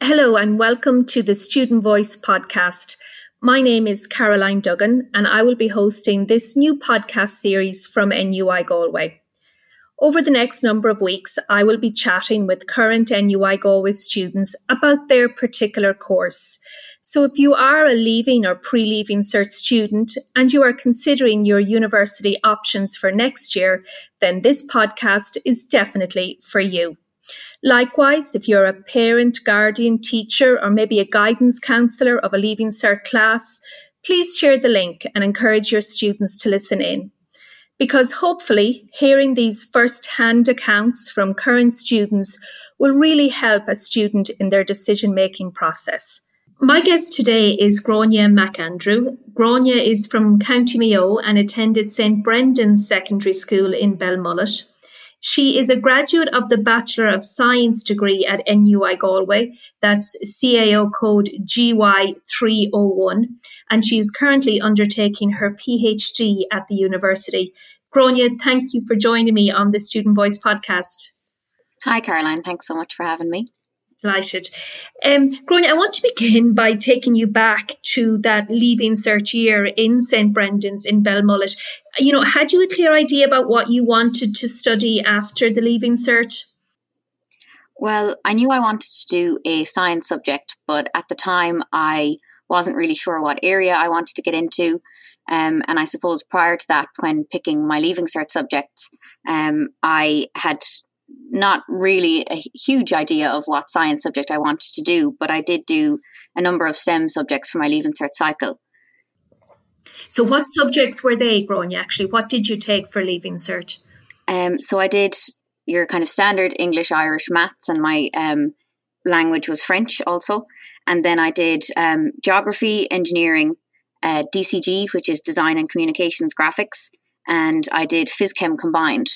Hello and welcome to the Student Voice podcast. My name is Caroline Duggan and I will be hosting this new podcast series from NUI Galway. Over the next number of weeks, I will be chatting with current NUI Galway students about their particular course. So if you are a leaving or pre-leaving cert student and you are considering your university options for next year, then this podcast is definitely for you. Likewise, if you're a parent, guardian, teacher, or maybe a guidance counsellor of a Leaving Cert class, please share the link and encourage your students to listen in. Because hopefully, hearing these first-hand accounts from current students will really help a student in their decision-making process. My guest today is Gráinne McAndrew. Gráinne is from County Mayo and attended St. Brendan's Secondary School in Belmullet. She is a graduate of the Bachelor of Science degree at NUI Galway, that's CAO code GY301, and she is currently undertaking her PhD at the university. Gráinne, thank you for joining me on the Student Voice podcast. Hi Caroline, thanks so much for having me. Delighted. Gráinne, I want to begin by taking you back to that Leaving Cert year in St. Brendan's in Belmullet. You know, had you a clear idea about what you wanted to study after the Leaving Cert? Well, I knew I wanted to do a science subject, but at the time I wasn't really sure what area I wanted to get into. And I suppose prior to that, when picking my Leaving Cert subjects, I had not really a huge idea of what science subject I wanted to do, but I did do a number of STEM subjects for my Leaving Cert cycle. So what subjects were they, Gráinne, actually? What did you take for Leaving Cert? So I did your kind of standard English, Irish, maths, and my language was French also. And then I did geography, engineering, DCG, which is design and communications graphics, and I did phys-chem combined.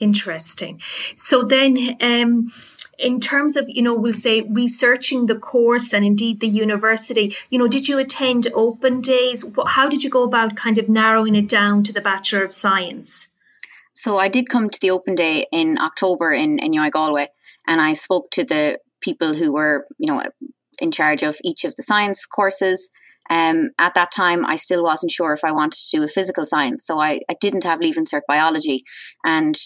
Interesting. So then in terms of, you know, we'll say researching the course and indeed the university, you know, did you attend open days? How did you go about kind of narrowing it down to the Bachelor of Science? So I did come to the open day in October in NUI Galway, and I spoke to the people who were, you know, in charge of each of the science courses. At that time, I still wasn't sure if I wanted to do a physical science. So I didn't have Leaving Cert biology. And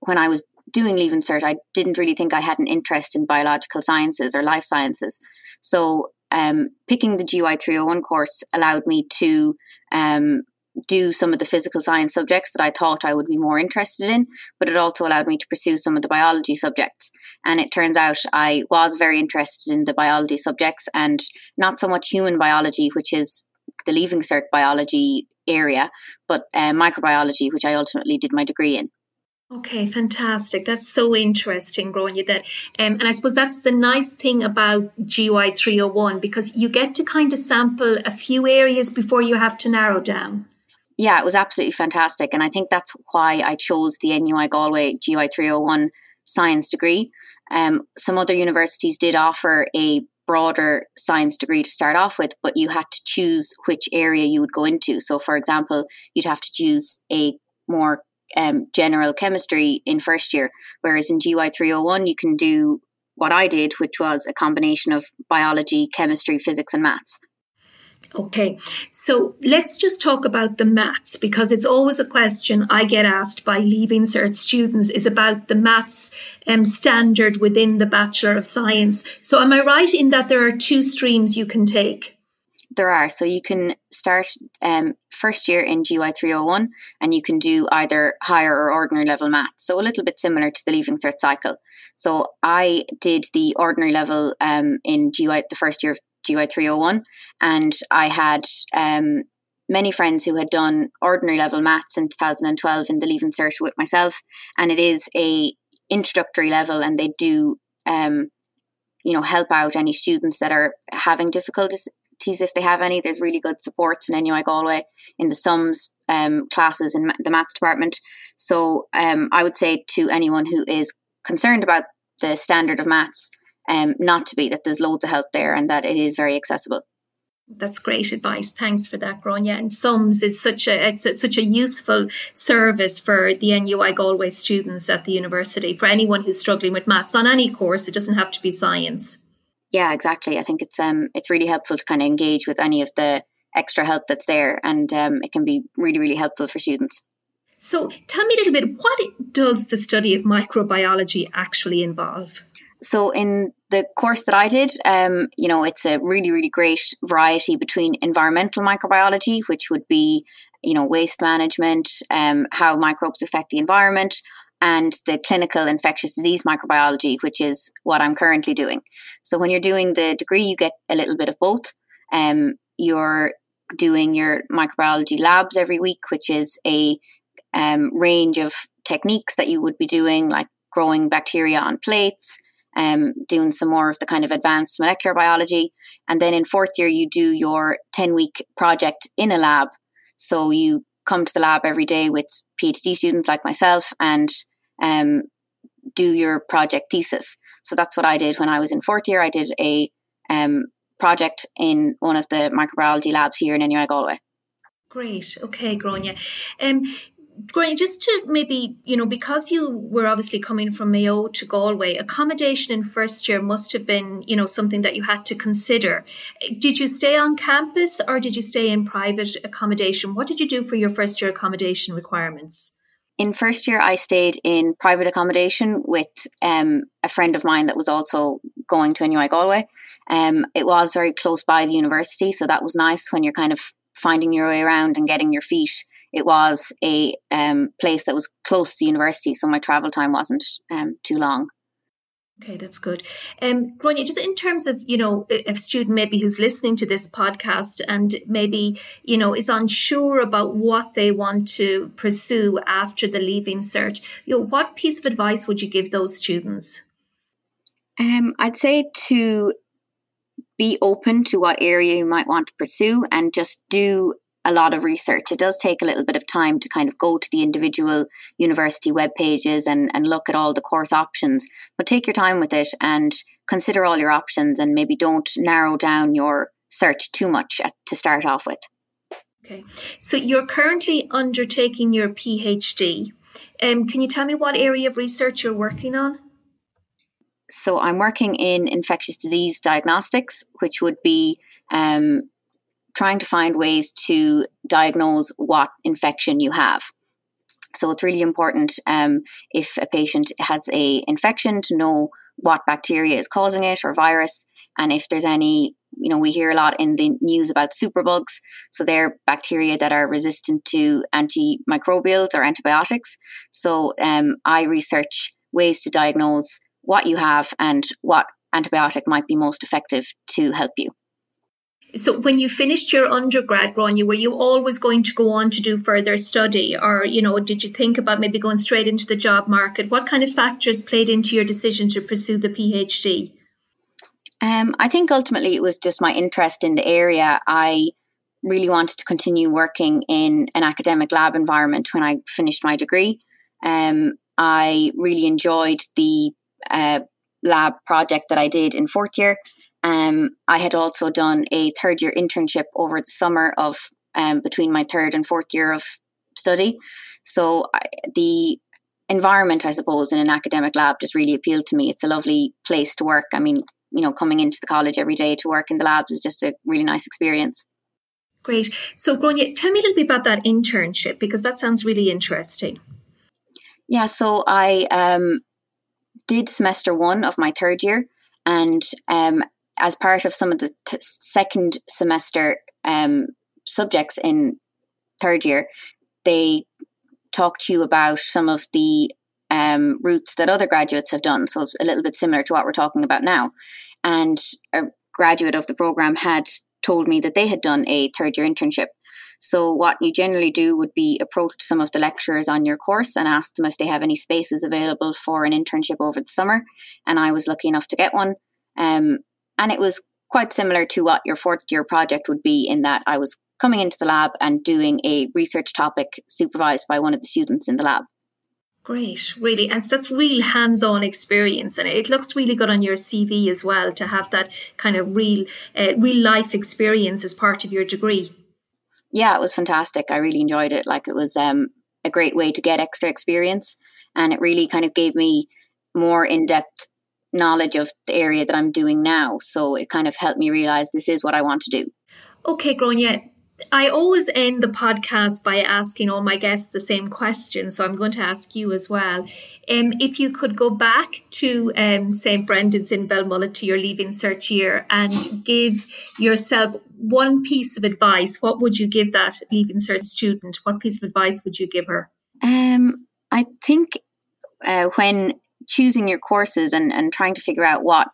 when I was doing Leaving Cert, I didn't really think I had an interest in biological sciences or life sciences. So picking the GY301 course allowed me to do some of the physical science subjects that I thought I would be more interested in, but it also allowed me to pursue some of the biology subjects. And it turns out I was very interested in the biology subjects and not so much human biology, which is the Leaving Cert biology area, but microbiology, which I ultimately did my degree in. Okay, fantastic. That's so interesting, Gráinne. That, and I suppose that's the nice thing about GY301, because you get to kind of sample a few areas before you have to narrow down. Yeah, it was absolutely fantastic. And I think that's why I chose the NUI Galway GY301 science degree. Some other universities did offer a broader science degree to start off with, but you had to choose which area you would go into. So, for example, you'd have to choose a more general chemistry in first year, whereas in GY301 you can do what I did, which was a combination of biology, chemistry, physics and maths. Okay, so let's just talk about the maths, because it's always a question I get asked by Leaving Cert students is about the maths standard within the Bachelor of Science. So am I right in that there are two streams you can take? There are. So you can start first year in GY301 and you can do either higher or ordinary level maths. So a little bit similar to the Leaving Cert cycle. So I did the ordinary level in the first year of GY301, and I had many friends who had done ordinary level maths in 2012 in the Leaving Cert with myself, and it is a introductory level and they do help out any students that are having difficulties if they have any. There's really good supports in NUI Galway in the SUMS classes in the maths department. So I would say to anyone who is concerned about the standard of maths, not to be, that there's loads of help there and that it is very accessible. That's great advice. Thanks for that, Gráinne. And SUMS is such a useful service for the NUI Galway students at the university, for anyone who's struggling with maths on any course. It doesn't have to be science. Yeah, exactly. I think it's really helpful to kind of engage with any of the extra help that's there, and it can be really, really helpful for students. So tell me a little bit, what does the study of microbiology actually involve? So in the course that I did, it's a really, really great variety between environmental microbiology, which would be, waste management, how microbes affect the environment, and the clinical infectious disease microbiology, which is what I'm currently doing. So when you're doing the degree, you get a little bit of both. You're doing your microbiology labs every week, which is a range of techniques that you would be doing, like growing bacteria on plates, doing some more of the kind of advanced molecular biology. And then in fourth year, you do your 10-week project in a lab. So you come to the lab every day with PhD students like myself and do your project thesis. So that's what I did when I was in fourth year. I did a project in one of the microbiology labs here in NUI Galway. Great. Okay, Gráinne. Gráinne, just to maybe, because you were obviously coming from Mayo to Galway, accommodation in first year must have been, something that you had to consider. Did you stay on campus or did you stay in private accommodation? What did you do for your first year accommodation requirements? In first year, I stayed in private accommodation with a friend of mine that was also going to NUI Galway. It was very close by the university, so that was nice when you're kind of finding your way around and getting your feet. It was a place that was close to the university, so my travel time wasn't too long. Okay, that's good. Gráinne, just in terms of, a student maybe who's listening to this podcast and maybe, is unsure about what they want to pursue after the Leaving Cert, what piece of advice would you give those students? I'd say to be open to what area you might want to pursue and just do a lot of research. It does take a little bit of time to kind of go to the individual university web pages and look at all the course options, but take your time with it and consider all your options and maybe don't narrow down your search too much to start off with. Okay, so you're currently undertaking your PhD. Can you tell me what area of research you're working on? So I'm working in infectious disease diagnostics, which would be trying to find ways to diagnose what infection you have. So it's really important if a patient has an infection to know what bacteria is causing it or virus. And if there's any, we hear a lot in the news about superbugs. So they're bacteria that are resistant to antimicrobials or antibiotics. So I research ways to diagnose what you have and what antibiotic might be most effective to help you. So when you finished your undergrad, Gráinne, were you always going to go on to do further study? Or, did you think about maybe going straight into the job market? What kind of factors played into your decision to pursue the PhD? I think ultimately it was just my interest in the area. I really wanted to continue working in an academic lab environment when I finished my degree. I really enjoyed the lab project that I did in fourth year. I had also done a third year internship over the summer of between my third and fourth year of study. So the environment, I suppose, in an academic lab just really appealed to me. It's a lovely place to work. I mean, coming into the college every day to work in the labs is just a really nice experience. Great. So, Gráinne, tell me a little bit about that internship, because that sounds really interesting. Yeah, so I did semester one of my third year, and as part of some of the second semester subjects in third year, they talk to you about some of the routes that other graduates have done. So it's a little bit similar to what we're talking about now. And a graduate of the program had told me that they had done a third year internship. So what you generally do would be approach some of the lecturers on your course and ask them if they have any spaces available for an internship over the summer. And I was lucky enough to get one. And it was quite similar to what your fourth year project would be, in that I was coming into the lab and doing a research topic supervised by one of the students in the lab. Great, really. And so that's real hands-on experience. And it looks really good on your CV as well to have that kind of real life experience as part of your degree. Yeah, it was fantastic. I really enjoyed it. Like, it was a great way to get extra experience. And it really kind of gave me more in-depth knowledge of the area that I'm doing now. So it kind of helped me realize this is what I want to do. Okay, Gráinne. I always end the podcast by asking all my guests the same question, so I'm going to ask you as well. If you could go back to St. Brendan's in Belmullet to your leaving cert year and give yourself one piece of advice, what would you give that leaving cert student? What piece of advice would you give her? I think when choosing your courses and trying to figure out what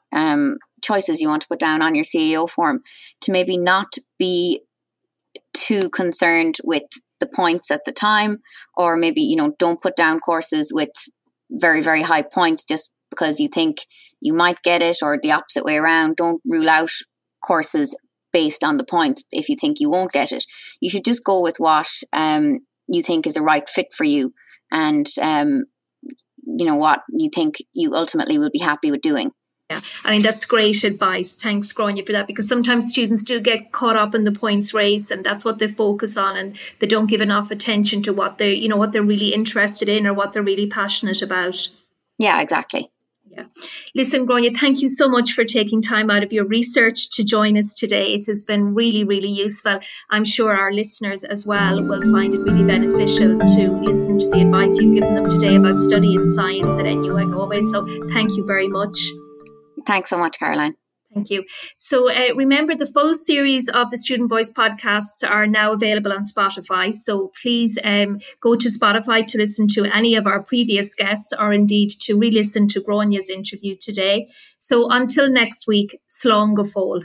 choices you want to put down on your CAO form, to maybe not be too concerned with the points at the time, or maybe, you know, don't put down courses with very, very high points just because you think you might get it, or the opposite way around. Don't rule out courses based on the points if you think you won't get it. You should just go with what you think is a right fit for you, and you know, what you think you ultimately will be happy with doing. Yeah, I mean, that's great advice. Thanks, Gráinne, for that, because sometimes students do get caught up in the points race, and that's what they focus on, and they don't give enough attention to what they, you know, what they're really interested in or what they're really passionate about. Yeah, exactly. Yeah. Listen, Gráinne, thank you so much for taking time out of your research to join us today. It has been really, really useful. I'm sure our listeners as well will find it really beneficial to listen to the advice you've given them today about studying science at NUI Galway. So thank you very much. Thanks so much, Caroline. Thank you. So remember, the full series of the Student Voice podcasts are now available on Spotify. So please go to Spotify to listen to any of our previous guests, or indeed to re-listen to Gráinne's interview today. So until next week, slán go fóill.